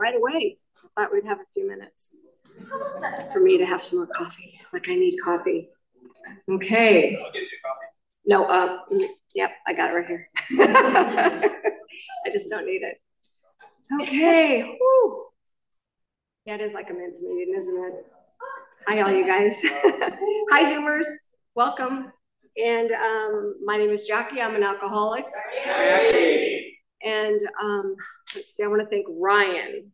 right away. I thought we'd have a few minutes for me to have some more coffee. Like, I need coffee. Okay. I'll get you coffee. No, yep, I got it right here. I just don't need it. Okay. Woo. Yeah, it is like a men's meeting, isn't it? Hi, all you guys. Hi, Zoomers. Welcome. And my name is Jackie. I'm an alcoholic. Hey. And let's see, I want to thank Ryan.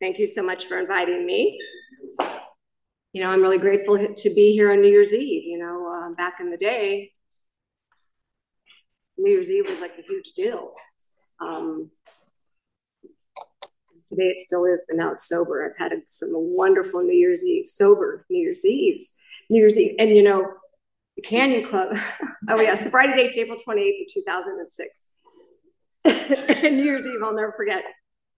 Thank you so much for inviting me. You know, I'm really grateful to be here on New Year's Eve. You know, back in the day, New Year's Eve was like a huge deal. Today it still is, but now it's sober. I've had some wonderful New Year's Eve, sober New Year's Eve. And you know, the Canyon Club, oh yeah, sobriety date's April 28th of 2006. And New Year's Eve, I'll never forget.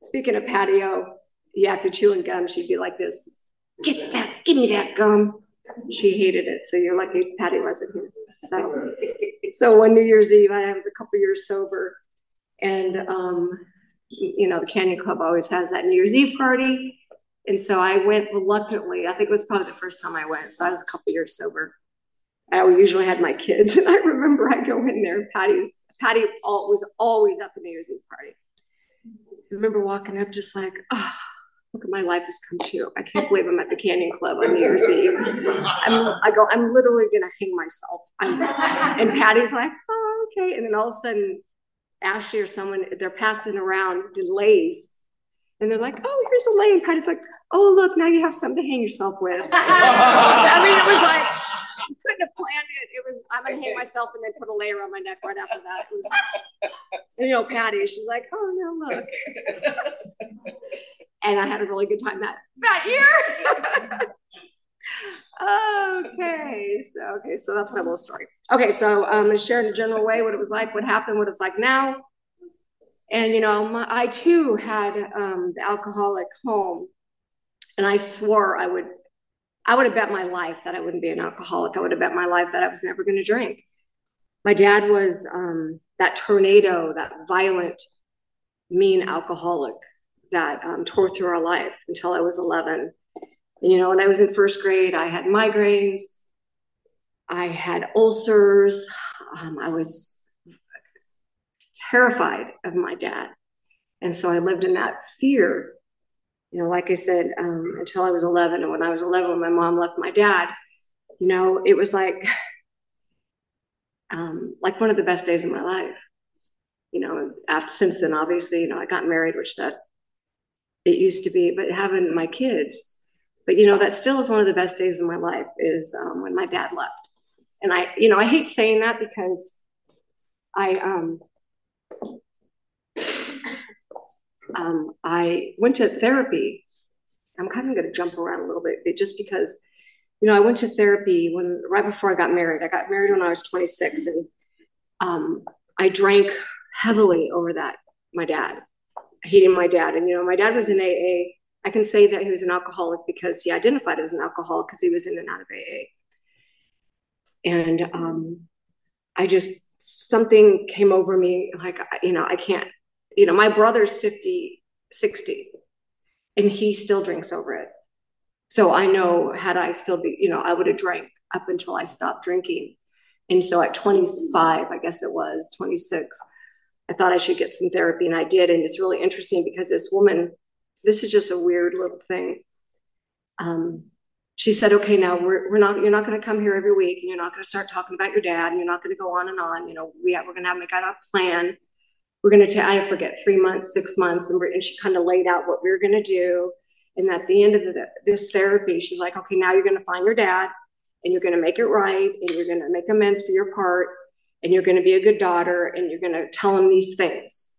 Speaking of patio, yeah, if you're chewing gum, she'd be like this, get that, give me that gum. She hated it, so you're lucky Patty wasn't here. So one New Year's Eve, I was a couple years sober, and you know, the Canyon Club always has that New Year's Eve party. And so I went reluctantly. I think it was probably the first time I went. So I was a couple years sober. I usually had my kids. And I remember I go in there. Patty was always at the New Year's Eve party. I remember walking up just like, oh, look at my life has come true. I can't believe I'm at the Canyon Club on New Year's Eve. I go, I'm literally going to hang myself. And Patty's like, oh, okay. And then all of a sudden, Ashley or someone, they're passing around the lays, and they're like, oh, here's a lay. And Patty's like, oh, look, now you have something to hang yourself with. I mean, it was like, I couldn't have planned it. It was, I'm going to hang myself and then put a lay around my neck right after that. It was, you know, Patty, she's like, oh, no, look. And I had a really good time that year. Okay, so that's my little story. Okay, so I'm going to share in a general way what it was like, what happened, what it's like now. And, you know, I too had the alcoholic home, and I swore I would have bet my life that I wouldn't be an alcoholic. I would have bet my life that I was never going to drink. My dad was that tornado, that violent, mean alcoholic that tore through our life until I was 11. You know, when I was in first grade, I had migraines, I had ulcers, I was terrified of my dad. And so I lived in that fear, you know, like I said, until I was 11. And when I was 11, when my mom left my dad, you know, it was like one of the best days of my life. You know, since then, obviously, you know, I got married, which that it used to be, but having my kids. But, you know, that still is one of the best days of my life is when my dad left. And I, you know, I hate saying that because I went to therapy. I'm kind of going to jump around a little bit, but just because, you know, I went to therapy right before I got married. I got married when I was 26, and I drank heavily over that, my dad, hating my dad. And, you know, my dad was in AA. I can say that he was an alcoholic because he identified as an alcoholic because he was in and out of AA. And something came over me, like, you know, I can't, you know, my brother's 50, 60, and he still drinks over it. So I know had I still be, you know, I would have drank up until I stopped drinking. And so at 25, I guess it was 26, I thought I should get some therapy, and I did. And it's really interesting because this woman, this is just a weird little thing. She said, okay, now you're not going to come here every week, and you're not going to start talking about your dad, and you're not going to go on and on. You know, we're going to make out a plan. We're going to, I forget, 3 months, 6 months. And she kind of laid out what we were going to do. And at the end of this therapy, she's like, okay, now you're going to find your dad, and you're going to make it right. And you're going to make amends for your part. And you're going to be a good daughter. And you're going to tell him these things.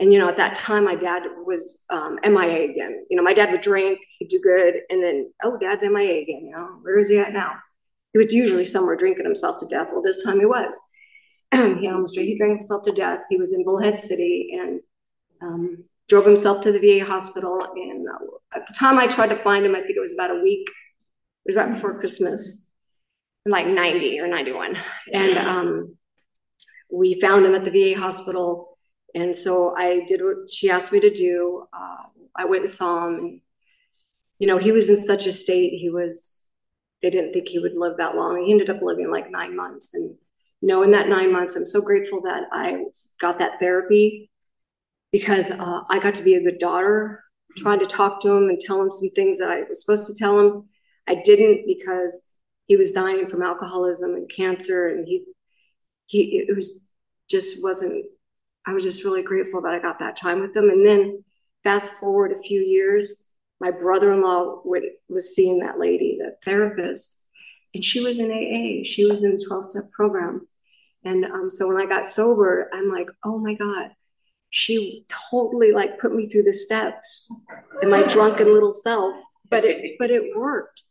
And, you know, at that time, my dad was MIA again. You know, my dad would drink, he'd do good. And then, oh, dad's MIA again. You know, where is he at now? He was usually somewhere drinking himself to death. Well, this time he was. He drank himself to death. He was in Bullhead City and drove himself to the VA hospital. And at the time I tried to find him, I think it was about a week. It was right before Christmas, like 90 or 91. And we found him at the VA hospital. And so I did what she asked me to do. I went and saw him, and, you know, he was in such a state. He was, they didn't think he would live that long. He ended up living like 9 months. And, you know, in that 9 months, I'm so grateful that I got that therapy, because I got to be a good daughter, trying to talk to him and tell him some things that I was supposed to tell him. I didn't, because he was dying from alcoholism and cancer. And it was just wasn't, I was just really grateful that I got that time with him. And then fast forward a few years, my brother-in-law was seeing that lady, the therapist, and she was in AA. She was in the 12-step program. And so when I got sober, I'm like, oh my God, she totally like put me through the steps in my drunken little self. But it worked.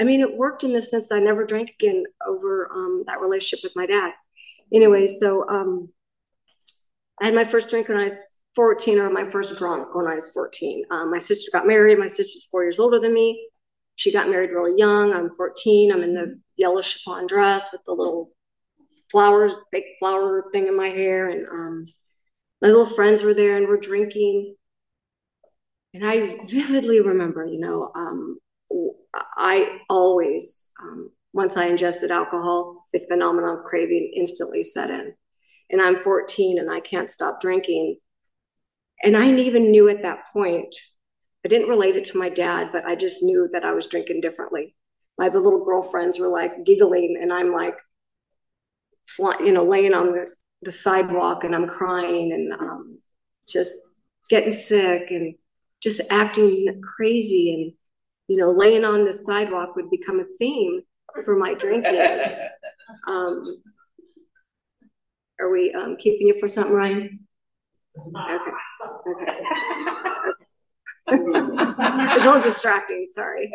I mean, it worked in the sense that I never drank again over that relationship with my dad. Anyway, so I had my first drink when I was 14, or my first drunk when I was 14. My sister got married. My sister's 4 years older than me. She got married really young. I'm 14. I'm in the yellow chiffon dress with the little flowers, fake flower thing in my hair. And my little friends were there, and we're drinking. And I vividly remember, you know, I always, once I ingested alcohol, the phenomenon of craving instantly set in. And I'm 14 and I can't stop drinking. And I even knew at that point, I didn't relate it to my dad, but I just knew that I was drinking differently. My little girlfriends were like giggling, and I'm like, you know, laying on the sidewalk, and I'm crying, and just getting sick, and just acting crazy. And, you know, laying on the sidewalk would become a theme for my drinking. Are we keeping you for something, Ryan? Okay. It's all distracting, sorry.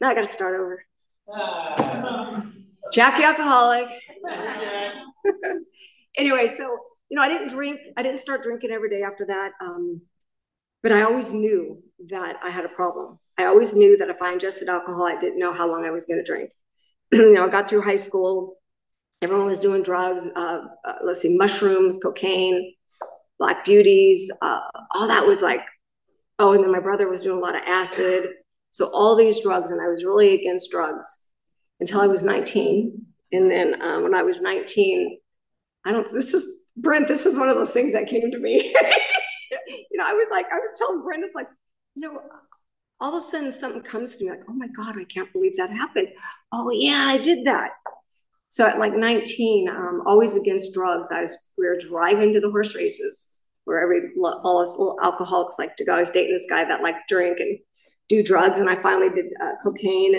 Now I got to start over. Jackie alcoholic. Anyway, so, you know, I didn't start drinking every day after that. But I always knew that I had a problem. I always knew that if I ingested alcohol, I didn't know how long I was going to drink. You know, I got through high school. Everyone was doing drugs. Let's see, mushrooms, cocaine, black beauties. All that was like, oh, and then my brother was doing a lot of acid. So all these drugs, and I was really against drugs until I was 19. And then when I was 19, Brent, this is one of those things that came to me. You know, I was telling Brent, it's like, you know, all of a sudden something comes to me like, oh my God, I can't believe that happened. Oh yeah, I did that. So at like 19, always against drugs, we were driving to the horse races where all us little alcoholics like to go. I was dating this guy that liked drink and do drugs. And I finally did cocaine,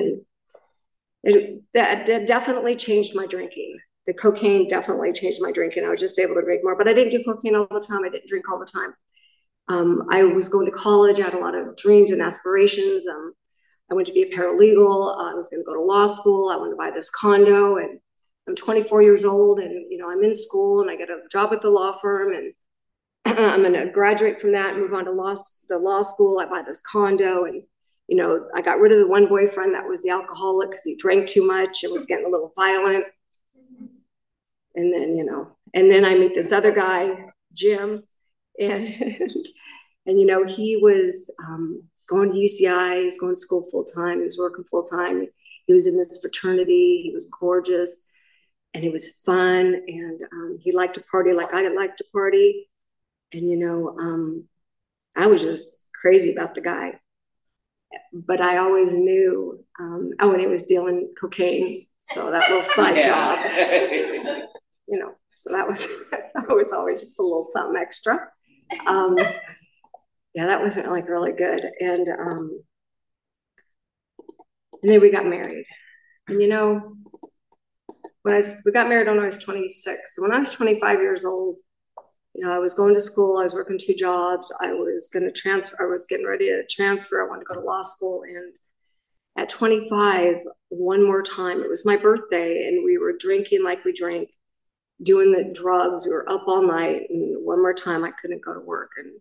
and that definitely changed my drinking. The cocaine definitely changed my drinking. I was just able to drink more, but I didn't do cocaine all the time. I didn't drink all the time. I was going to college. I had a lot of dreams and aspirations. I went to be a paralegal. I was going to go to law school. I wanted to buy this condo, and I'm 24 years old, and, you know, I'm in school, and I get a job at the law firm, and I'm going to graduate from that and move on to the law school. I buy this condo, and, you know, I got rid of the one boyfriend that was the alcoholic because he drank too much and was getting a little violent. And then, you know, and then I meet this other guy, Jim, and you know, he was going to UCI. He was going to school full time. He was working full time. He was in this fraternity. He was gorgeous, and it was fun. And he liked to party like I liked to party. And, you know, I was just crazy about the guy. But I always knew. Oh, and he was dealing cocaine, so that little side job. You know, so that was always just a little something extra. Yeah, that wasn't like really good. And then we got married. And, you know, we got married when I was 26. When I was 25 years old, you know, I was going to school. I was working two jobs. I was going to transfer. I was getting ready to transfer. I wanted to go to law school. And at 25, one more time, it was my birthday, and we were drinking like we drank, doing the drugs. We were up all night, and one more time I couldn't go to work. And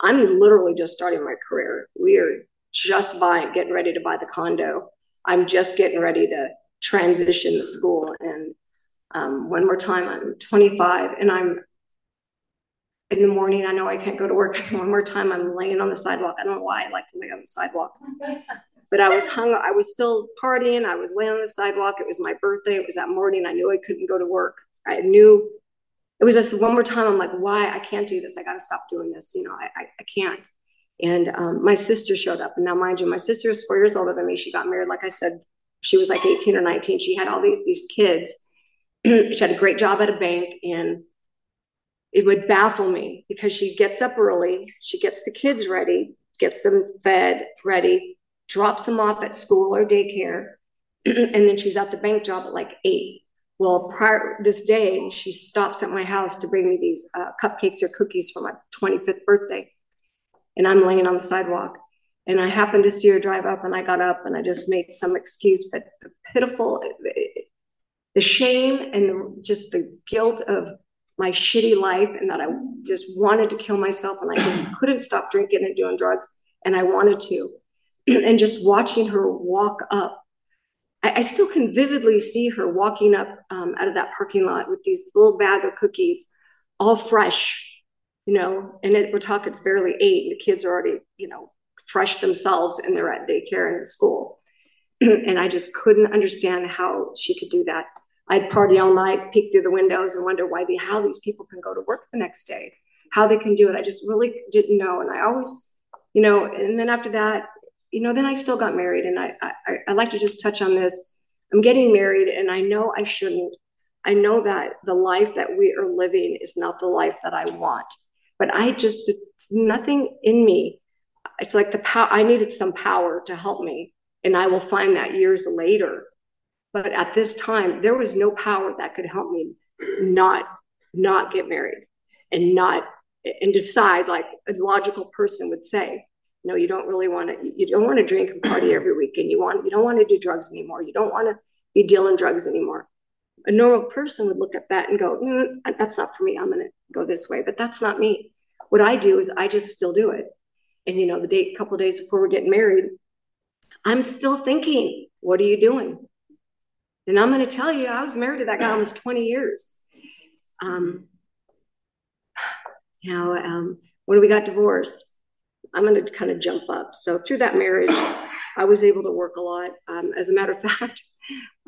I'm literally just starting my career. We are just getting ready to buy the condo. I'm just getting ready to transition to school. And one more time, I'm 25, and I'm in the morning. I know I can't go to work. One more time, I'm laying on the sidewalk. I don't know why I like to lay on the sidewalk. But I was hung. I was still partying. I was laying on the sidewalk. It was my birthday. It was that morning. I knew I couldn't go to work. I knew it was just one more time. I'm like, why? I can't do this. I got to stop doing this. You know, I can't. And my sister showed up. And now, mind you, my sister is 4 years older than me. She got married. Like I said, she was like 18 or 19. She had all these kids. She had a great job at a bank. And it would baffle me because she gets up early. She gets the kids ready, gets them fed, ready, drops them off at school or daycare. And then she's at the bank job at like 8. Well, prior this day, she stops at my house to bring me these cupcakes or cookies for my 25th birthday. And I'm laying on the sidewalk, and I happened to see her drive up, and I got up and I just made some excuse, but the pitiful, the shame and just the guilt of my shitty life, and that I just wanted to kill myself, and I just couldn't stop drinking and doing drugs. And I wanted to, and just watching her walk up. I still can vividly see her walking up out of that parking lot with these little bag of cookies, all fresh. You know, and we're talking, it's barely 8, and the kids are already, you know, fresh themselves, and they're at daycare and at school. And I just couldn't understand how she could do that. I'd party all night, peek through the windows, and wonder how these people can go to work the next day, how they can do it. I just really didn't know. And I always, you know, and then after that, you know, then I still got married. And I like to just touch on this. I'm getting married, and I know I shouldn't. I know that the life that we are living is not the life that I want. But I just, it's nothing in me. It's like the power, I needed some power to help me. And I will find that years later. But at this time, there was no power that could help me not get married and decide, like a logical person would say, no, you don't really want to, you don't want to drink and party every weekend. You don't want to do drugs anymore. You don't want to be dealing drugs anymore. A normal person would look at that and go, that's not for me. I'm going to go this way, but that's not me. What I do is I just still do it. And, you know, the day, couple of days before we're getting married, I'm still thinking, what are you doing? And I'm going to tell you, I was married to that guy almost 20 years. When we got divorced, I'm going to kind of jump up. So through that marriage, I was able to work a lot. As a matter of fact,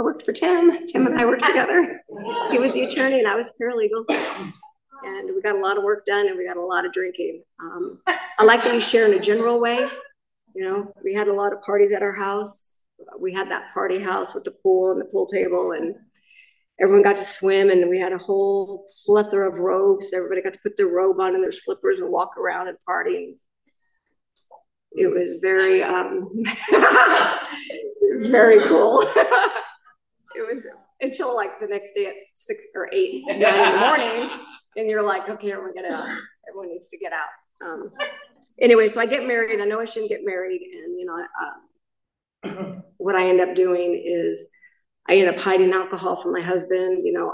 I worked for Tim. Tim and I worked together. He was the attorney and I was paralegal. And we got a lot of work done and we got a lot of drinking. I like that you share in a general way. You know, we had a lot of parties at our house. We had that party house with the pool and the pool table, and everyone got to swim, and we had a whole plethora of robes. Everybody got to put their robe on and their slippers and walk around and party. It was very, very cool. It was until like the next day at 6 or 8 in the morning, and you're like, okay, everyone get out. Everyone needs to get out. Anyway, so I get married. I know I shouldn't get married, and you know, what I end up doing is I end up hiding alcohol from my husband. You know,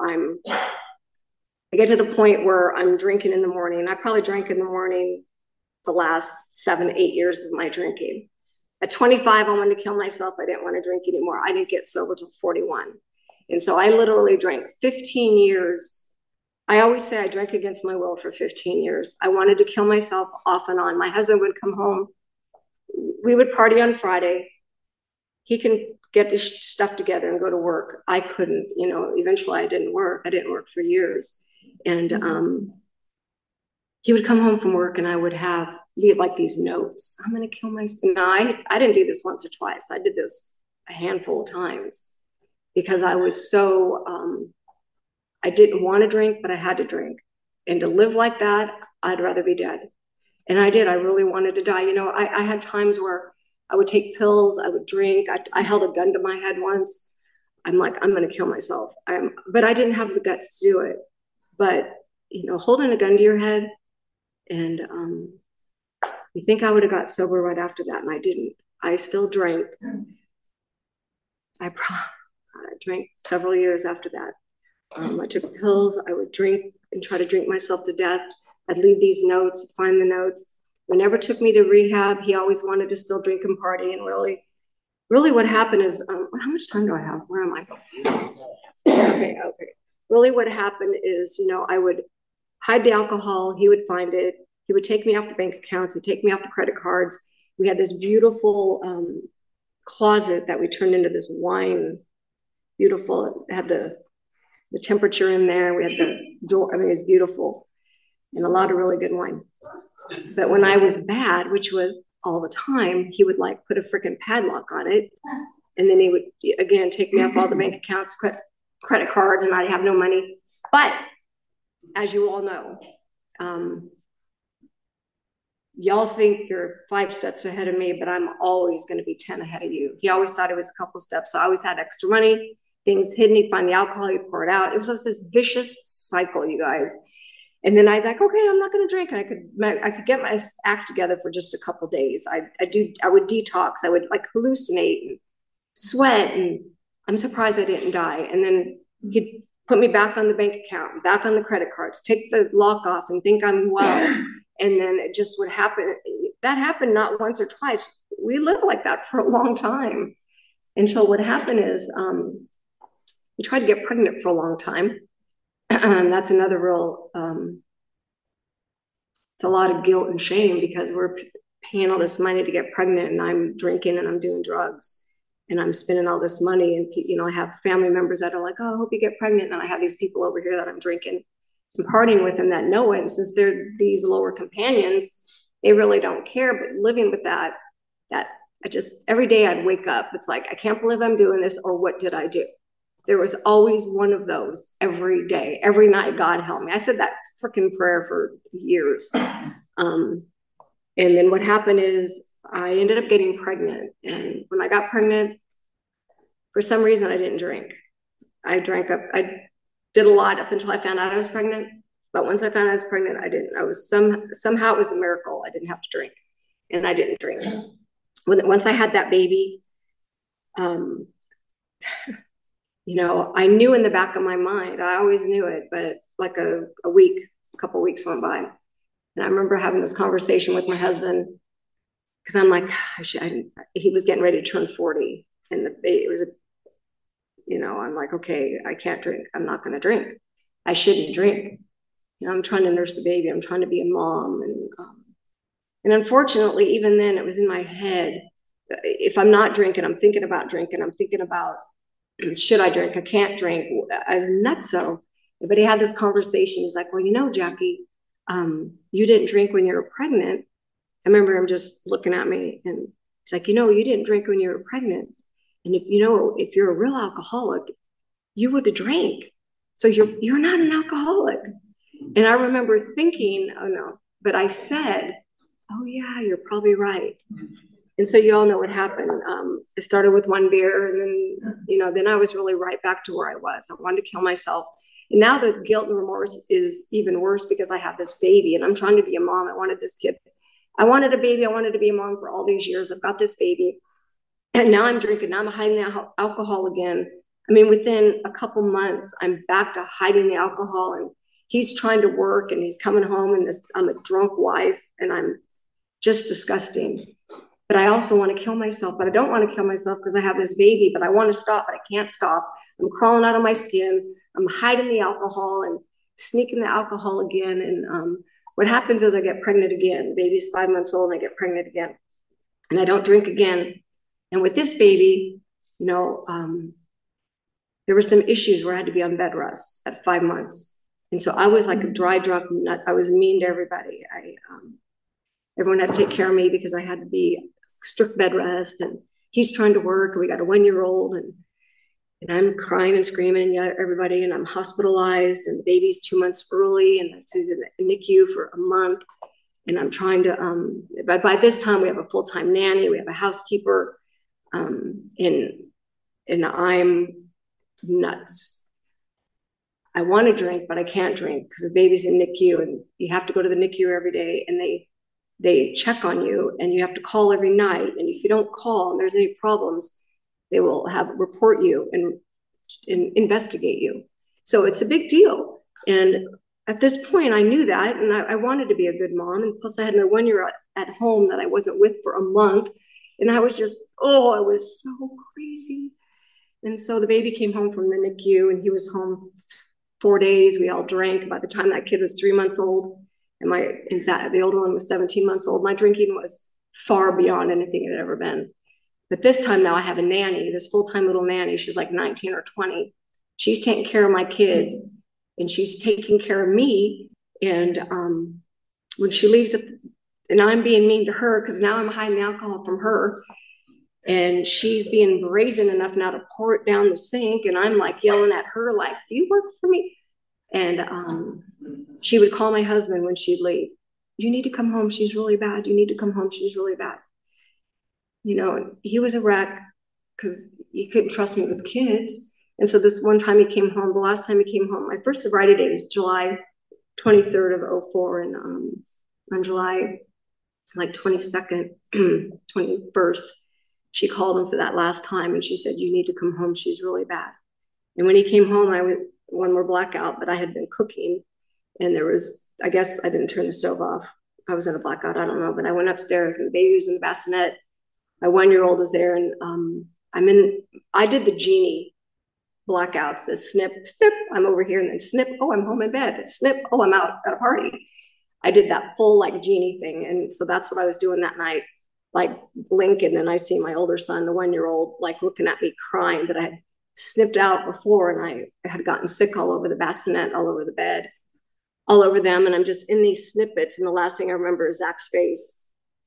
I get to the point where I'm drinking in the morning. I probably drank in the morning the last 7, 8 years of my drinking. At 25, I wanted to kill myself. I didn't want to drink anymore. I didn't get sober till 41. And so I literally drank 15 years. I always say I drank against my will for 15 years. I wanted to kill myself off and on. My husband would come home. We would party on Friday. He can get his stuff together and go to work. I couldn't, you know, eventually I didn't work. I didn't work for years. And, he would come home from work and I would leave like these notes. I'm going to kill myself. No, I didn't do this once or twice. I did this a handful of times because I was so, I didn't want to drink, but I had to drink. And to live like that, I'd rather be dead. And I did. I really wanted to die. You know, I had times where I would take pills. I would drink. I held a gun to my head once. I'm like, I'm going to kill myself. But I didn't have the guts to do it. But, you know, holding a gun to your head, and you think I would have got sober right after that, and I didn't. I still drank. I drank several years after that. I took pills. I would drink and try to drink myself to death. I'd leave these notes, find the notes. He never took me to rehab. He always wanted to still drink and party. And really, really what happened is, how much time do I have? Where am I? Okay. Really what happened is, you know, I would hide the alcohol. He would find it. He would take me off the bank accounts. He'd take me off the credit cards. We had this beautiful closet that we turned into this wine. Beautiful. It had the temperature in there. We had the door. I mean, it was beautiful and a lot of really good wine. But when I was bad, which was all the time, he would like put a freaking padlock on it. And then he would, again, take me off all the bank accounts, credit cards, and I'd have no money. But as you all know, y'all think you're 5 steps ahead of me, but I'm always going to be 10 ahead of you. He always thought it was a couple steps. So I always had extra money, things hidden. He'd find the alcohol, he'd pour it out. It was just this vicious cycle, you guys. And then I was like, okay, I'm not going to drink. And I could get my act together for just a couple days. I would detox. I would like hallucinate and sweat. And I'm surprised I didn't die. And then he'd put me back on the bank account, back on the credit cards, take the lock off and think I'm well. And then it just would happen. That happened not once or twice. We lived like that for a long time. Until what happened is we tried to get pregnant for a long time. That's another real, it's a lot of guilt and shame because we're paying all this money to get pregnant and I'm drinking and I'm doing drugs and I'm spending all this money. And, you know, I have family members that are like, oh, I hope you get pregnant. And I have these people over here that I'm drinking and partying with them that know it. And since they're these lower companions, they really don't care. But living with that I just, every day I'd wake up, it's like, I can't believe I'm doing this, or what did I do? There was always one of those every day, every night. God help me. I said that freaking prayer for years. And then what happened is I ended up getting pregnant. And when I got pregnant, for some reason, I didn't drink. I did a lot up until I found out I was pregnant. But once I found out I was pregnant, I didn't. I was somehow it was a miracle. I didn't have to drink, and I didn't drink. Once I had that baby, you know, I knew in the back of my mind, I always knew it, but like a couple of weeks went by. And I remember having this conversation with my husband because I'm like, he was getting ready to turn 40. And I'm like, okay, I can't drink. I'm not going to drink. I shouldn't drink. You know, I'm trying to nurse the baby. I'm trying to be a mom. And unfortunately, even then it was in my head. If I'm not drinking, I'm thinking about drinking. I'm thinking about, should I drink? I can't drink. As nutso. But he had this conversation. He's like, well, you know, Jackie, you didn't drink when you were pregnant. I remember him just looking at me, and he's like, you know, you didn't drink when you were pregnant. And if you're a real alcoholic, you would have drank. So you're not an alcoholic. And I remember thinking, oh no, but I said, oh yeah, you're probably right. And so you all know what happened. It started with one beer, and then, you know, then I was really right back to where I was. I wanted to kill myself. And now the guilt and remorse is even worse because I have this baby and I'm trying to be a mom. I wanted this kid. I wanted a baby. I wanted to be a mom for all these years. I've got this baby, and now I'm drinking. Now I'm hiding the alcohol again. I mean, within a couple months, I'm back to hiding the alcohol, and he's trying to work and he's coming home, and I'm a drunk wife, and I'm just disgusting. But I also want to kill myself, but I don't want to kill myself because I have this baby, but I want to stop, but I can't stop. I'm crawling out of my skin. I'm hiding the alcohol and sneaking the alcohol again. And what happens is I get pregnant again. The baby's 5 months old and I get pregnant again. And I don't drink again. And with this baby, you know, there were some issues where I had to be on bed rest at 5 months. And so I was like a dry drop nut. I was mean to everybody. Everyone had to take care of me because I had to be strict bed rest, and he's trying to work. We got a 1-year-old, and I'm crying and screaming at everybody, and I'm hospitalized, and the baby's 2 months early, and I was in the NICU for a month, and I'm trying to, but by this time we have a full-time nanny, we have a housekeeper, and I'm nuts. I want to drink, but I can't drink because the baby's in NICU, and you have to go to the NICU every day, and they check on you, and you have to call every night. And if you don't call and there's any problems, they will report you and investigate you. So it's a big deal. And at this point I knew that, and I wanted to be a good mom. And plus I had my 1-year-old at home that I wasn't with for a month. And I was just, I was so crazy. And so the baby came home from the NICU, and he was home 4 days. We all drank. By the time that kid was 3 months old, and the older one was 17 months old, my drinking was far beyond anything it had ever been. But this time now I have a nanny, this full-time little nanny. She's like 19 or 20. She's taking care of my kids and she's taking care of me. And when she leaves, and I'm being mean to her because now I'm hiding alcohol from her. And she's being brazen enough now to pour it down the sink. And I'm like yelling at her, like, do you work for me? And she would call my husband when she'd leave. You need to come home. She's really bad. You need to come home. She's really bad. You know, and he was a wreck because he couldn't trust me with kids. And so this one time he came home, the last time he came home, my first sobriety day was July 23rd of 04. And on July like 22nd, 21st, she called him for that last time. And she said, you need to come home. She's really bad. And when he came home, I went one more blackout, but I had been cooking. And there was, I guess I didn't turn the stove off. I was in a blackout. I don't know. But I went upstairs and the baby was in the bassinet. My one-year-old was there. And I did the Genie blackouts, the snip, snip, I'm over here. And then snip, oh, I'm home in bed. Snip, oh, I'm out at a party. I did that full like Genie thing. And so that's what I was doing that night, like blink. And then I see my older son, the one-year-old, like looking at me crying, but I had snipped out before. And I had gotten sick all over the bassinet, all over the bed, all over them. And I'm just in these snippets. And the last thing I remember is Zach's face.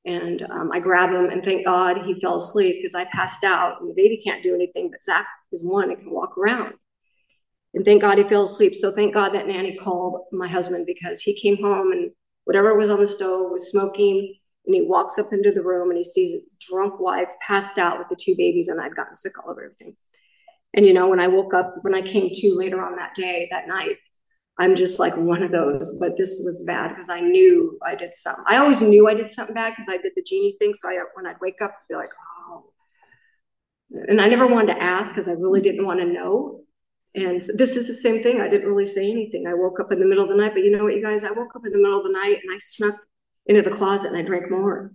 And I grab him and thank God he fell asleep because I passed out and the baby can't do anything, but Zach is one and can walk around. And thank God he fell asleep. So thank God that nanny called my husband because he came home and whatever was on the stove was smoking. And he walks up into the room and he sees his drunk wife passed out with the two babies and I'd gotten sick all over everything. And, you know, when I woke up, when I came to later on that day, that night, I'm just like one of those, but this was bad because I knew I did something. I always knew I did something bad because I did the Genie thing. So when I'd wake up, I'd be like, oh. And I never wanted to ask because I really didn't want to know. And so this is the same thing. I didn't really say anything. I woke up in the middle of the night, but you know what, you guys, I woke up in the middle of the night and I snuck into the closet and I drank more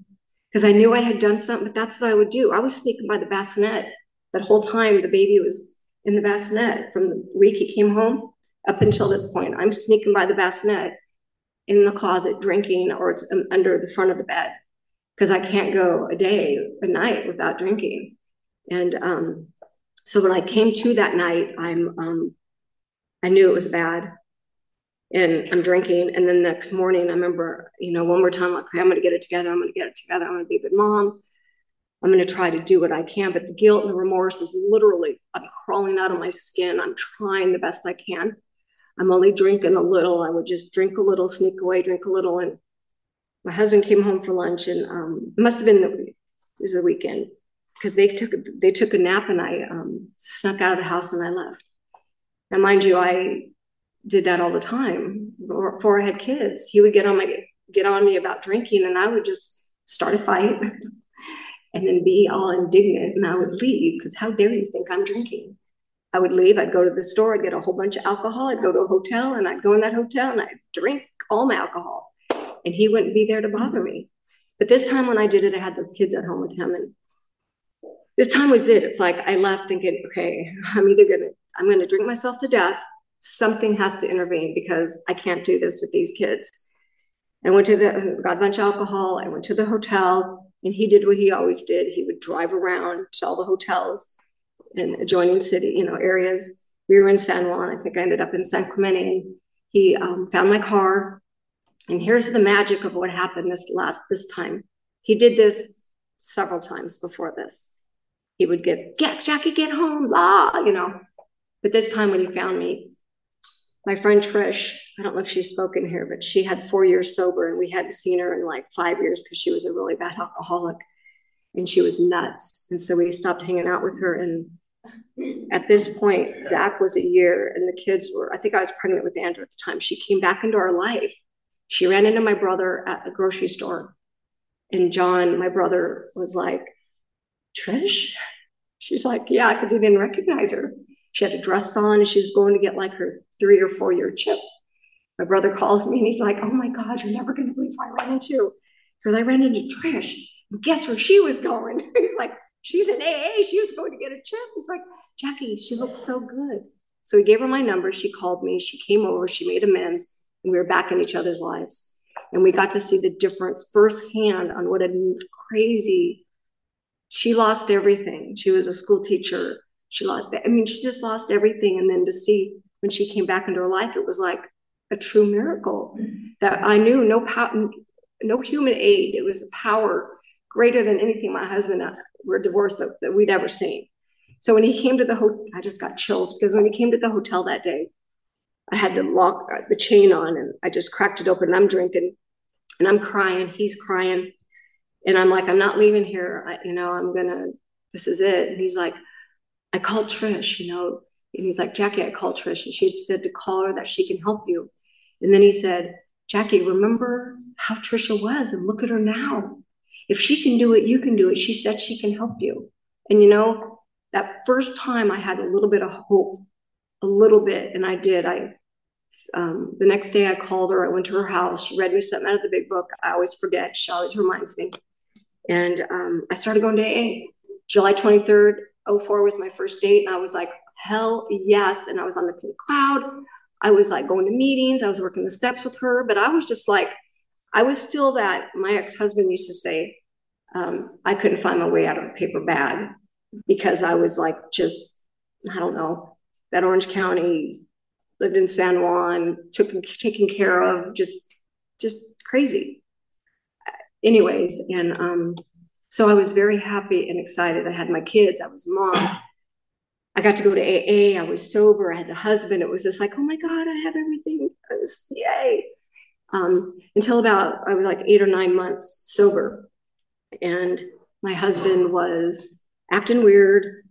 because I knew I had done something, but that's what I would do. I was sneaking by the bassinet. That whole time the baby was in the bassinet from the week he came home. Up until this point, I'm sneaking by the bassinet in the closet drinking, or it's under the front of the bed because I can't go a night without drinking. And so when I came to that night, I knew it was bad and I'm drinking. And then the next morning, I remember, you know, one more time, like, okay, I'm going to get it together. I'm going to get it together. I'm going to be a good mom. I'm going to try to do what I can. But the guilt and the remorse is literally, I'm crawling out of my skin. I'm trying the best I can. I'm only drinking a little. I would just drink a little, sneak away, drink a little. And my husband came home for lunch and it must have been the weekend because they took a nap and I snuck out of the house and I left. Now, mind you, I did that all the time before I had kids. He would get on me about drinking and I would just start a fight and then be all indignant and I would leave because how dare you think I'm drinking? I would leave, I'd go to the store, I'd get a whole bunch of alcohol, I'd go to a hotel and I'd go in that hotel and I'd drink all my alcohol and he wouldn't be there to bother me. But this time when I did it, I had those kids at home with him and this time was it. It's like I left thinking, okay, I'm gonna drink myself to death. Something has to intervene because I can't do this with these kids. I got a bunch of alcohol, I went to the hotel and he did what he always did. He would drive around to all the hotels in adjoining city, you know, areas. We were in San Juan. I think I ended up in San Clemente. He found my car. And here's the magic of what happened this time. He did this several times before this. He would get Jackie, get home, blah, you know. But this time when he found me, my friend Trish, I don't know if she's spoken here, but she had 4 years sober and we hadn't seen her in like 5 years because she was a really bad alcoholic and she was nuts. And so we stopped hanging out with her. And at this point, Zach was a year and the kids were, I think I was pregnant with Andrew at the time. She came back into our life. She ran into my brother at a grocery store. And John, my brother, was like, Trish? She's like, yeah, because he didn't recognize her. She had a dress on and she was going to get like her 3 or 4 year chip. My brother calls me and he's like, oh my God, you're never going to believe who I ran into. Because I ran into Trish. And guess where she was going? He's like, she's in AA. She was going to get a chip. He's like, Jackie, she looks so good. So we gave her my number. She called me. She came over. She made amends. And we were back in each other's lives. And we got to see the difference firsthand on what a crazy, she lost everything. She was a school teacher. She lost, I mean, she just lost everything. And then to see when she came back into her life, it was like a true miracle that I knew no human aid. It was a power greater than anything my husband and I were divorced, but that we'd ever seen. So when he came to the hotel, I just got chills because when he came to the hotel that day, I had to lock the chain on and I just cracked it open and I'm drinking and I'm crying. He's crying. And I'm like, I'm not leaving here. This is it. And he's like, I called Trish, and he's like, Jackie, I called Trish and she had said to call her that she can help you. And then he said, Jackie, remember how Trisha was and look at her now. If she can do it, you can do it. She said she can help you. And that first time I had a little bit of hope, a little bit. And I did. The next day I called her. I went to her house. She read me something out of the big book. I always forget. She always reminds me. And I started going to AA. July 23rd, 2004 was my first date. And I was like, hell yes. And I was on the pink cloud. I was like going to meetings. I was working the steps with her. But I was just like, I was still that. My ex-husband used to say, I couldn't find my way out of a paper bag because I was like, just, I don't know, that Orange County, lived in San Juan, taken care of, just crazy. Anyways, and so I was very happy and excited. I had my kids. I was a mom. I got to go to AA. I was sober. I had a husband. It was just like, oh my God, I have everything. I was, yay. Until about, I was like 8 or 9 months sober. And my husband was acting weird.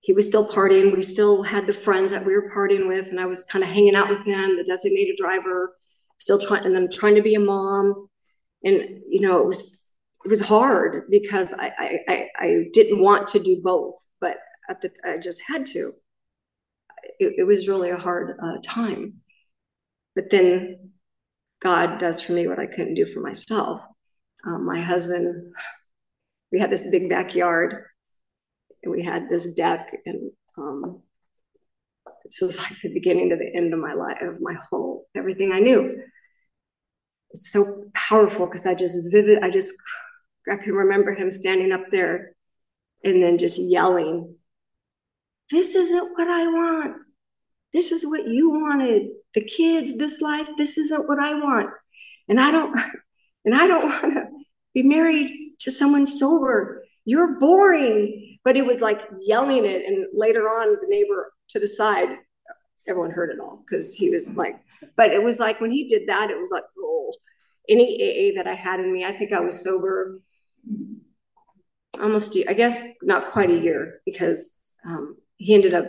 He was still partying. We still had the friends that we were partying with. And I was kind of hanging out with him, the designated driver, still trying, and then trying to be a mom. And, it was hard because I didn't want to do both, but I just had to. It was really a hard time. But then God does for me what I couldn't do for myself. My husband, we had this big backyard and we had this deck, and this was like the beginning to the end of my life, of my whole, everything I knew. It's so powerful because I can remember him standing up there and then just yelling, this isn't what I want. This is what you wanted. The kids, this life, this isn't what I want. And I don't want to be married to someone sober. You're boring. But it was like yelling it. And later on, the neighbor to the side, everyone heard it all because he was like, but it was like when he did that, it was like, oh, any AA that I had in me, I think I was sober almost, I guess, not quite a year because he ended up,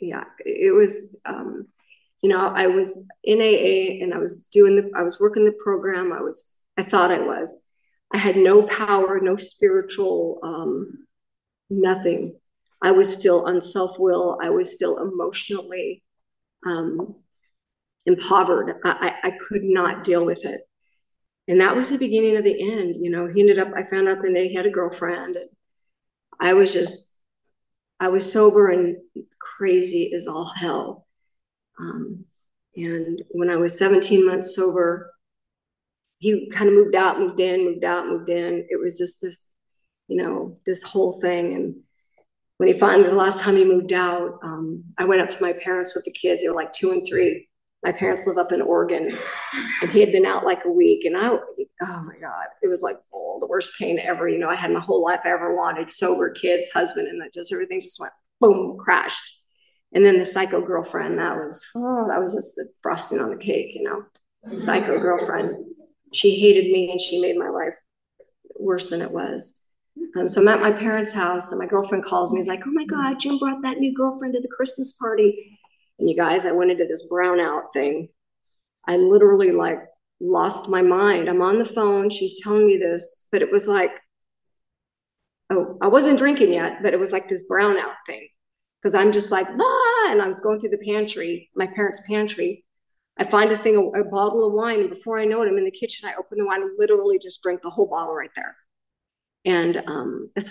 yeah, it was, I was in AA and I was working the program. I had no power, no spiritual, nothing. I was still on self-will. I was still emotionally impoverished. I could not deal with it. And that was the beginning of the end. I found out that he had a girlfriend. And I was sober and crazy as all hell. And when I was 17 months sober, he kind of moved out, moved in, moved out, moved in. It was just this, this whole thing. And when he finally, the last time he moved out, I went up to my parents with the kids. They were like 2 and 3. My parents live up in Oregon and he had been out like a week. And oh my God, it was like, oh, the worst pain ever. I had my whole life I ever wanted, sober, kids, husband, and everything just went boom, crashed. And then the psycho girlfriend, that was just the frosting on the cake, psycho girlfriend. She hated me and she made my life worse than it was. So I'm at my parents' house and my girlfriend calls me. He's like, oh my God, Jim brought that new girlfriend to the Christmas party. And you guys, I went into this brownout thing. I literally like lost my mind. I'm on the phone. She's telling me this, but it was like, oh, I wasn't drinking yet, but it was like this brownout thing. Cause I'm just like, ah, and I was going through the pantry, my parents' pantry. I find a bottle of wine. And before I know it, I'm in the kitchen. I open the wine and literally just drank the whole bottle right there. And it was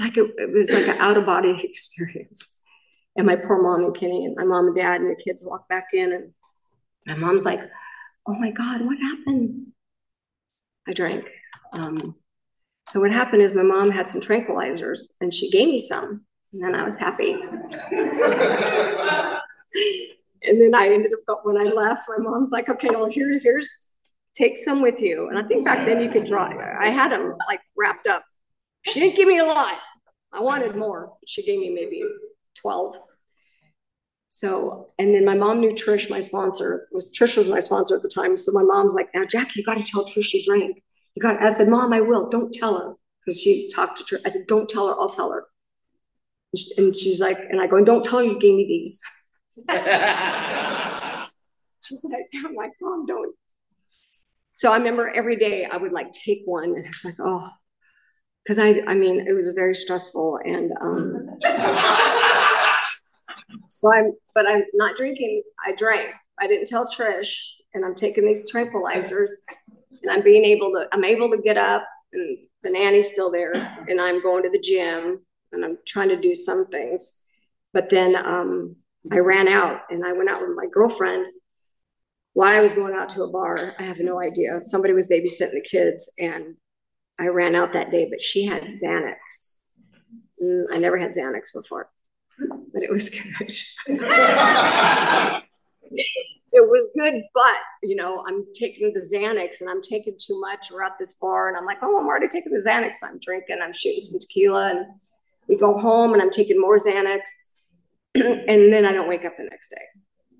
like an out of body experience. and my poor mom and Kenny and my mom and dad and the kids walk back in, and my mom's like, oh my God, what happened? I drank. So what happened is my mom had some tranquilizers and she gave me some, and then I was happy. And then I ended up, when I left, my mom's like, okay, well, here's, take some with you. And I think back then you could draw. I had them like wrapped up. She didn't give me a lot. I wanted more. She gave me maybe 12. So, and then my mom knew Trish, my sponsor, Trish was my sponsor at the time. So my mom's like, now, Jackie, you got to tell Trish you drank. I said, Mom, I will. Don't tell her. Because she talked to Trish. I said, don't tell her. I'll tell her. And she's like, and I go, and don't tell her you gave me these. She's like, I'm like, Mom, don't. So I remember every day I would like take one, and it's like, oh, because I mean, it was very stressful. And so I'm not drinking. I drank. I didn't tell Trish, and I'm taking these tranquilizers, and I'm able to get up, and the nanny's still there, and I'm going to the gym, and I'm trying to do some things. But then I ran out, and I went out with my girlfriend. Why I was going out to a bar, I have no idea. Somebody was babysitting the kids, and I ran out that day, but she had Xanax. I never had Xanax before, but it was good. It was good, but, you know, I'm taking the Xanax, and I'm taking too much. We're at this bar, and I'm like, oh, I'm already taking the Xanax. I'm drinking. I'm shooting some tequila, and we go home, and I'm taking more Xanax. And then I don't wake up the next day.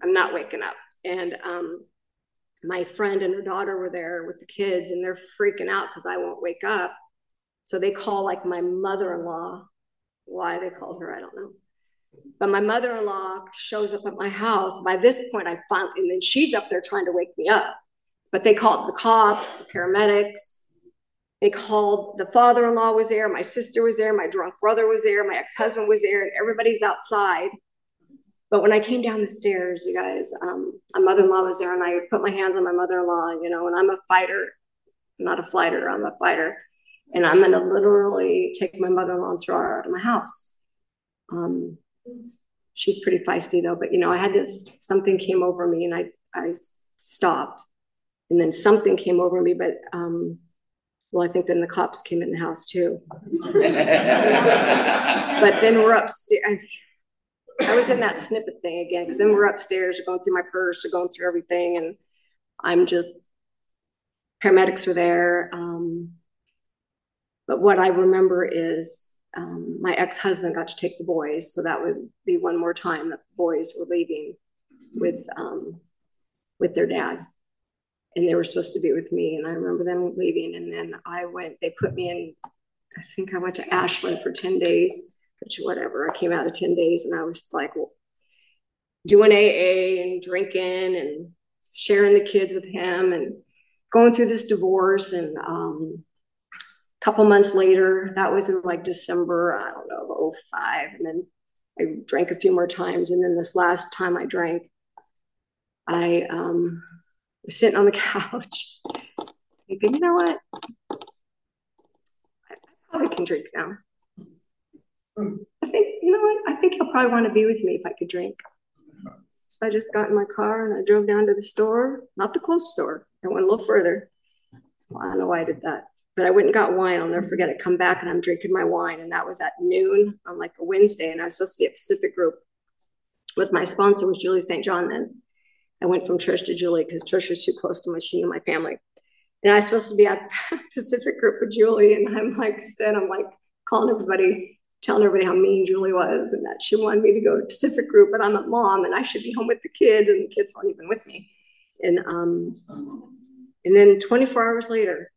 I'm not waking up. And my friend and her daughter were there with the kids, and they're freaking out because I won't wake up. So they call like my mother-in-law. Why they called her, I don't know. But my mother-in-law shows up at my house. By this point, I found, and then she's up there trying to wake me up. But they called the cops, the paramedics. They called, the father-in-law was there, my sister was there, my drunk brother was there, my ex-husband was there, and everybody's outside. But when I came down the stairs, you guys, my mother-in-law was there, and I would put my hands on my mother-in-law, you know, and I'm a fighter, not a flighter, I'm a fighter. And I'm going to literally take my mother-in-law and throw her out of my house. She's pretty feisty though, but you know, I had this, something came over me, and I stopped, and then something came over me, but, well, I think then the cops came in the house too. But then we're upstairs. I was in that snippet thing again, because then we're upstairs, we're going through my purse, we're going through everything, and I'm just, paramedics were there. But what I remember is my ex-husband got to take the boys, so that would be one more time that the boys were leaving with their dad. And they were supposed to be with me. And I remember them leaving. And then I went, they put me in, I think I went to Ashland for 10 days, which whatever. I came out of 10 days, and I was like, well, doing AA and drinking and sharing the kids with him and going through this divorce. And a couple months later, that was in like December, I don't know, 05. And then I drank a few more times. And then this last time I drank, I, sitting on the couch, thinking, you know what? I probably can drink now. I think, you know what? I think he'll probably want to be with me if I could drink. So I just got in my car, and I drove down to the store, not the clothes store. I went a little further. Well, I don't know why I did that, but I went and got wine. I'll never forget it. Come back, and I'm drinking my wine. And that was at noon on like a Wednesday. And I was supposed to be at Pacific Group with my sponsor, was Julie St. John then. I went from Trish to Julie because Trish was too close to my, she knew my family. And I was supposed to be at Pacific Group with Julie. And I'm like, I'm like calling everybody, telling everybody how mean Julie was and that she wanted me to go to Pacific Group, but I'm a mom and I should be home with the kids, and the kids weren't even with me. And then 24 hours later,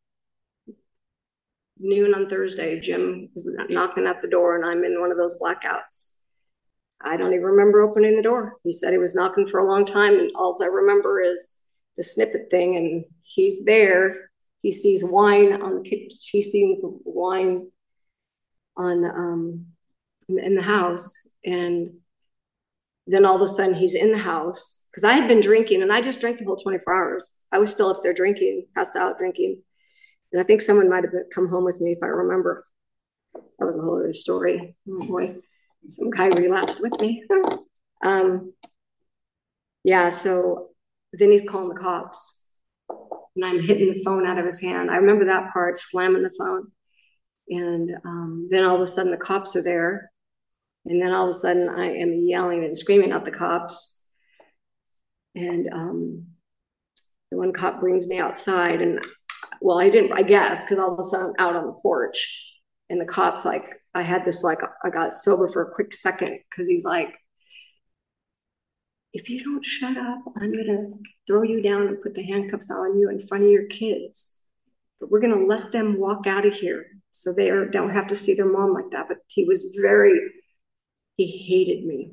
noon on Thursday, Jim was knocking at the door, and I'm in one of those blackouts. I don't even remember opening the door. He said he was knocking for a long time. And all I remember is the snippet thing. And he's there. He sees wine on the kitchen. He sees wine on, in the house. And then all of a sudden he's in the house, because I had been drinking, and I just drank the whole 24 hours. I was still up there drinking, passed out drinking. And I think someone might've come home with me if I remember. That was a whole other story. Oh boy. some guy relapsed with me. Yeah, so then he's calling the cops and I'm hitting the phone out of his hand. I remember that part, slamming the phone. And then all of a sudden the cops are there. And then all of a sudden I am yelling and screaming at the cops. And the one cop brings me outside and, well, I didn't, I guess, because all of a sudden I'm out on the porch and the cop's like, I had this, like, I got sober for a quick second because he's like, if you don't shut up, I'm going to throw you down and put the handcuffs on you in front of your kids. But we're going to let them walk out of here so they are, don't have to see their mom like that. But he was very, he hated me.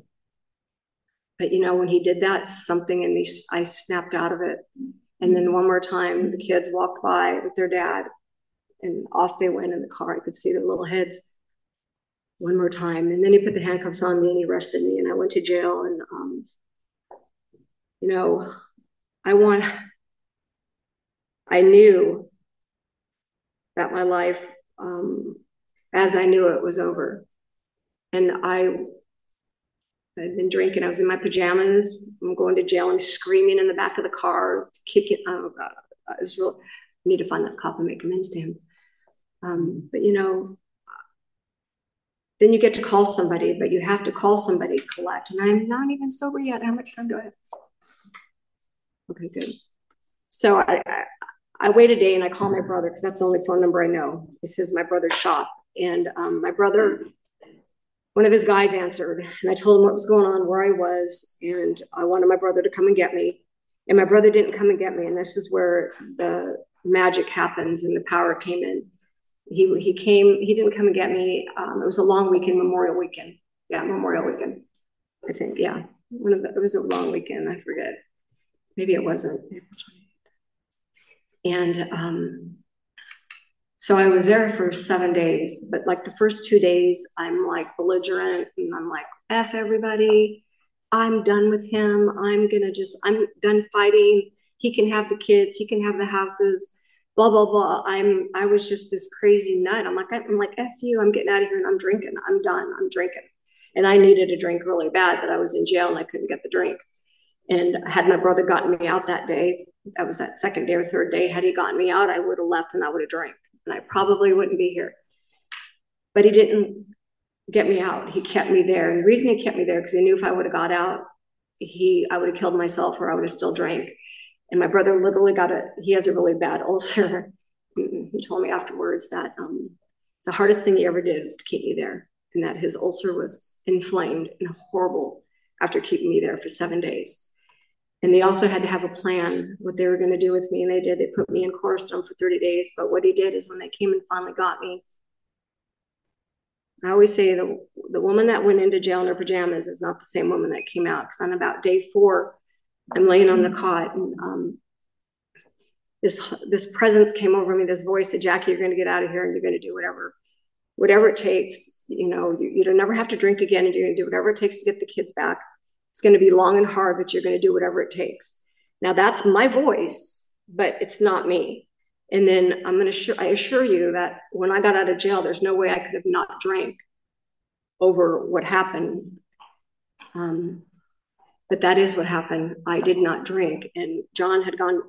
But, you know, when he did that, something in me, I snapped out of it. And then one more time, the kids walked by with their dad and off they went in the car. I could see their little heads one more time. And then he put the handcuffs on me and he arrested me and I went to jail. And, you know, I knew that my life, as I knew it, was over. And I had been drinking. I was in my pajamas. I'm going to jail. I'm screaming in the back of the car, kicking. Oh God, I was real. I need to find that cop and make amends to him. But you know, then you get to call somebody, but you have to call somebody, Colette. And I'm not even sober yet. How much time do I have? Okay, good. So I wait a day and I call my brother because that's the only phone number I know. This is my brother's shop, and my brother. One of his guys answered and I told him what was going on, where I was, and I wanted my brother to come and get me. And my brother didn't come and get me. And this is where the magic happens and the power came in. He came, he didn't come and get me. It was a long weekend, Memorial Weekend. Yeah, Memorial Weekend, I think, yeah. It was a long weekend, I forget. Maybe it wasn't. And so I was there for 7 days, but like the first 2 days, I'm like belligerent and I'm like, F everybody. I'm done with him. I'm done fighting. He can have the kids. He can have the houses, blah, blah, blah. I was just this crazy nut. I'm like, F you, I'm getting out of here and I'm drinking. I'm done. I'm drinking. And I needed a drink really bad, but I was in jail and I couldn't get the drink. And had my brother gotten me out that day, that was that second day or third day, had he gotten me out, I would have left and I would have drank. And I probably wouldn't be here. But he didn't get me out. He kept me there. And the reason he kept me there, because he knew if I would have got out, I would have killed myself or I would have still drank. And my brother literally he has a really bad ulcer. He told me afterwards that the hardest thing he ever did was to keep me there. And that his ulcer was inflamed and horrible after keeping me there for 7 days. And they also had to have a plan what they were going to do with me. And they did. They put me in Cornerstone for 30 days. But what he did is when they came and finally got me, I always say the woman that went into jail in her pajamas is not the same woman that came out. Because on about day 4, I'm laying on the cot. And this presence came over me, this voice said, Jackie, you're going to get out of here and you're going to do whatever it takes. You know, you don't never have to drink again. And you're going to do whatever it takes to get the kids back. It's going to be long and hard, but you're going to do whatever it takes. Now that's my voice, but it's not me. And then I assure you that when I got out of jail, there's no way I could have not drank over what happened. But that is what happened. I did not drink. And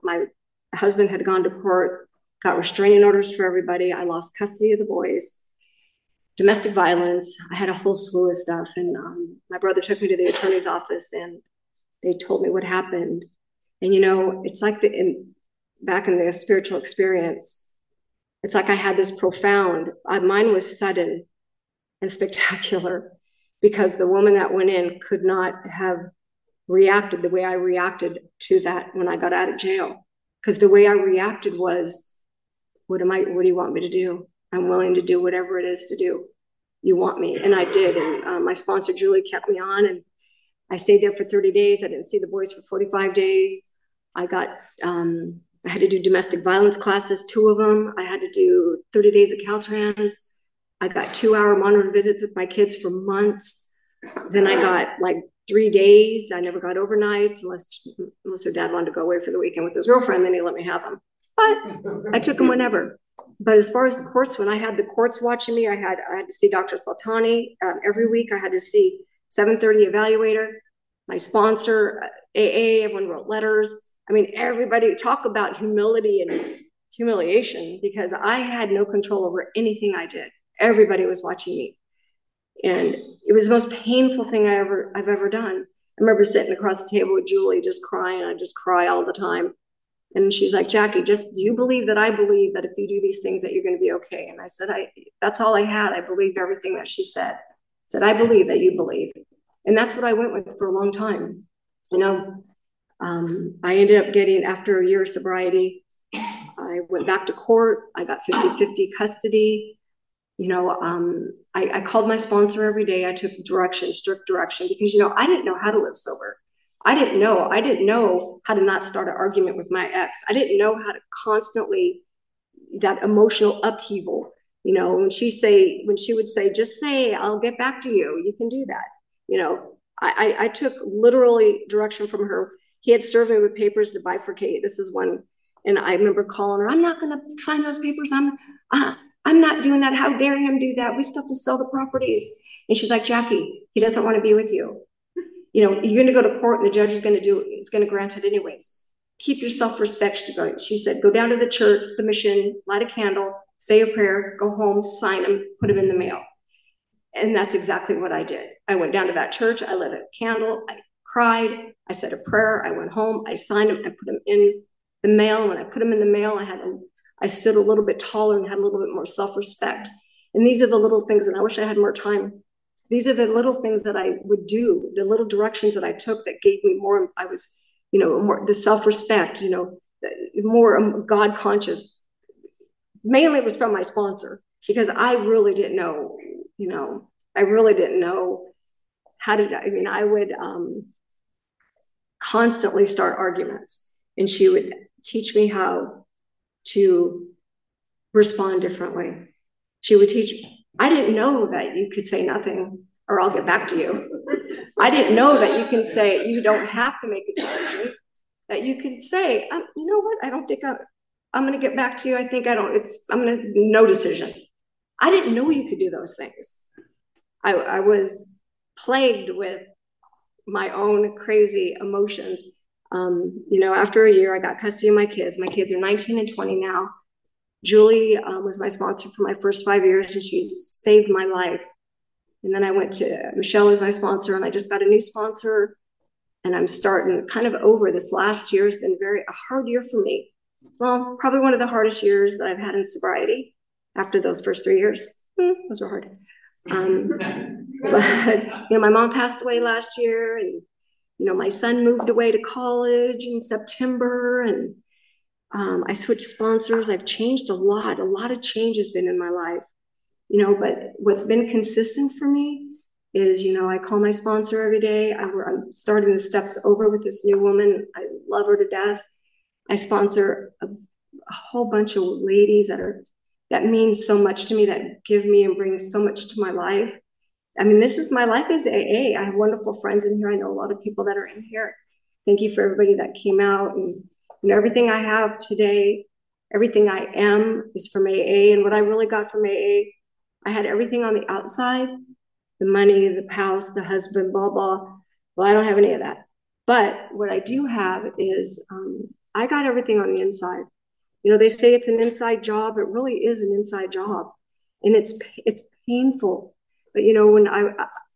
my husband had gone to court, got restraining orders for everybody. I lost custody of the boys. Domestic violence. I had a whole slew of stuff. And my brother took me to the attorney's office and they told me what happened. And, you know, it's like back in the spiritual experience, it's like I had this profound, mine was sudden and spectacular because the woman that went in could not have reacted the way I reacted to that when I got out of jail. Because the way I reacted was, what do you want me to do? I'm willing to do whatever it is to do. You want me. And I did. And my sponsor, Julie, kept me on. And I stayed there for 30 days. I didn't see the boys for 45 days. I had to do domestic violence classes, 2 of them. I had to do 30 days of Caltrans. I got 2-hour monitored visits with my kids for months. Then I got like 3 days. I never got overnights unless her dad wanted to go away for the weekend with his girlfriend. Then he let me have them. But I took them whenever. But as far as the courts, when I had the courts watching me, I had to see Dr. Sultani every week. I had to see 7:30 evaluator, my sponsor, AA, everyone wrote letters. I mean, everybody, talk about humility and humiliation, because I had no control over anything I did. Everybody was watching me. And it was the most painful thing I've ever done. I remember sitting across the table with Julie, just crying. I just cry all the time. And she's like, Jackie, just, do you believe that I believe that if you do these things that you're going to be okay? And I said, that's all I had. I believe everything that she said. I said, I believe that you believe. And that's what I went with for a long time. You know, I ended up getting, after a year of sobriety, I went back to court. I got 50-50 custody. You know, I called my sponsor every day. I took direction, strict direction, because, you know, I didn't know how to live sober. I didn't know how to not start an argument with my ex. I didn't know how to constantly, that emotional upheaval, you know, when she would say, just say, I'll get back to you. You can do that. You know, I took literally direction from her. He had served me with papers to bifurcate. This is one. And I remember calling her, I'm not going to sign those papers. I'm not doing that. How dare him do that? We still have to sell the properties. And she's like, Jackie, he doesn't want to be with you. You know, you're going to go to court and the judge is going to grant it anyways. Keep your self-respect. She said, go down to the church, the mission, light a candle, say a prayer, go home, sign them, put them in the mail. And that's exactly what I did. I went down to that church. I lit a candle. I cried. I said a prayer. I went home. I signed them. I put them in the mail. When I put them in the mail, I stood a little bit taller and had a little bit more self-respect. And these are the little things, and I wish I had more time. These are the little things that I would do, the little directions that I took that gave me more, I was, you know, more the self-respect, you know, more God conscious. Mainly it was from my sponsor, because I really didn't know, you know, I would constantly start arguments, and she would teach me how to respond differently. She would teach me. I didn't know that you could say nothing or I'll get back to you. I didn't know that you can say, you don't have to make a decision, that you can say, you know what? I don't think I'm going to get back to you. I think I'm going to no decision. I didn't know you could do those things. I was plagued with my own crazy emotions. You know, after a year, I got custody of my kids. My kids are 19 and 20 now. Julie was my sponsor for my first 5 years, and she saved my life. And then I went to Michelle was my sponsor, and I just got a new sponsor, and I'm starting kind of over. This last year has been a hard year for me. Well, probably one of the hardest years that I've had in sobriety after those first 3 years. Those were hard. But, you know, my mom passed away last year, and, you know, my son moved away to college in September, and I switched sponsors. I've changed a lot. A lot of change has been in my life, you know, but what's been consistent for me is, you know, I call my sponsor every day. I'm starting the steps over with this new woman. I love her to death. I sponsor a whole bunch of ladies that mean so much to me, that give me and bring so much to my life. I mean, this is my life is AA. I have wonderful friends in here. I know a lot of people that are in here. Thank you for everybody that came out, and you know, everything I have today, everything I am is from AA. And what I really got from AA, I had everything on the outside, the money, the house, the husband, blah, blah. Well, I don't have any of that. But what I do have is I got everything on the inside. You know, they say it's an inside job. It really is an inside job. And it's painful. But, you know, when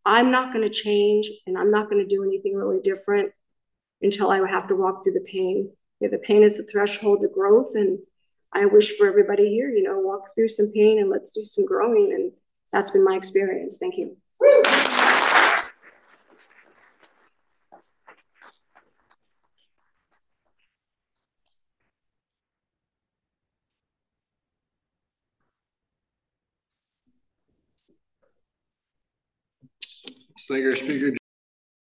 I'm not going to change, and I'm not going to do anything really different until I have to walk through the pain. You know, the pain is the threshold to growth. And I wish for everybody here, you know, walk through some pain and let's do some growing. And that's been my experience. Thank you. Speaker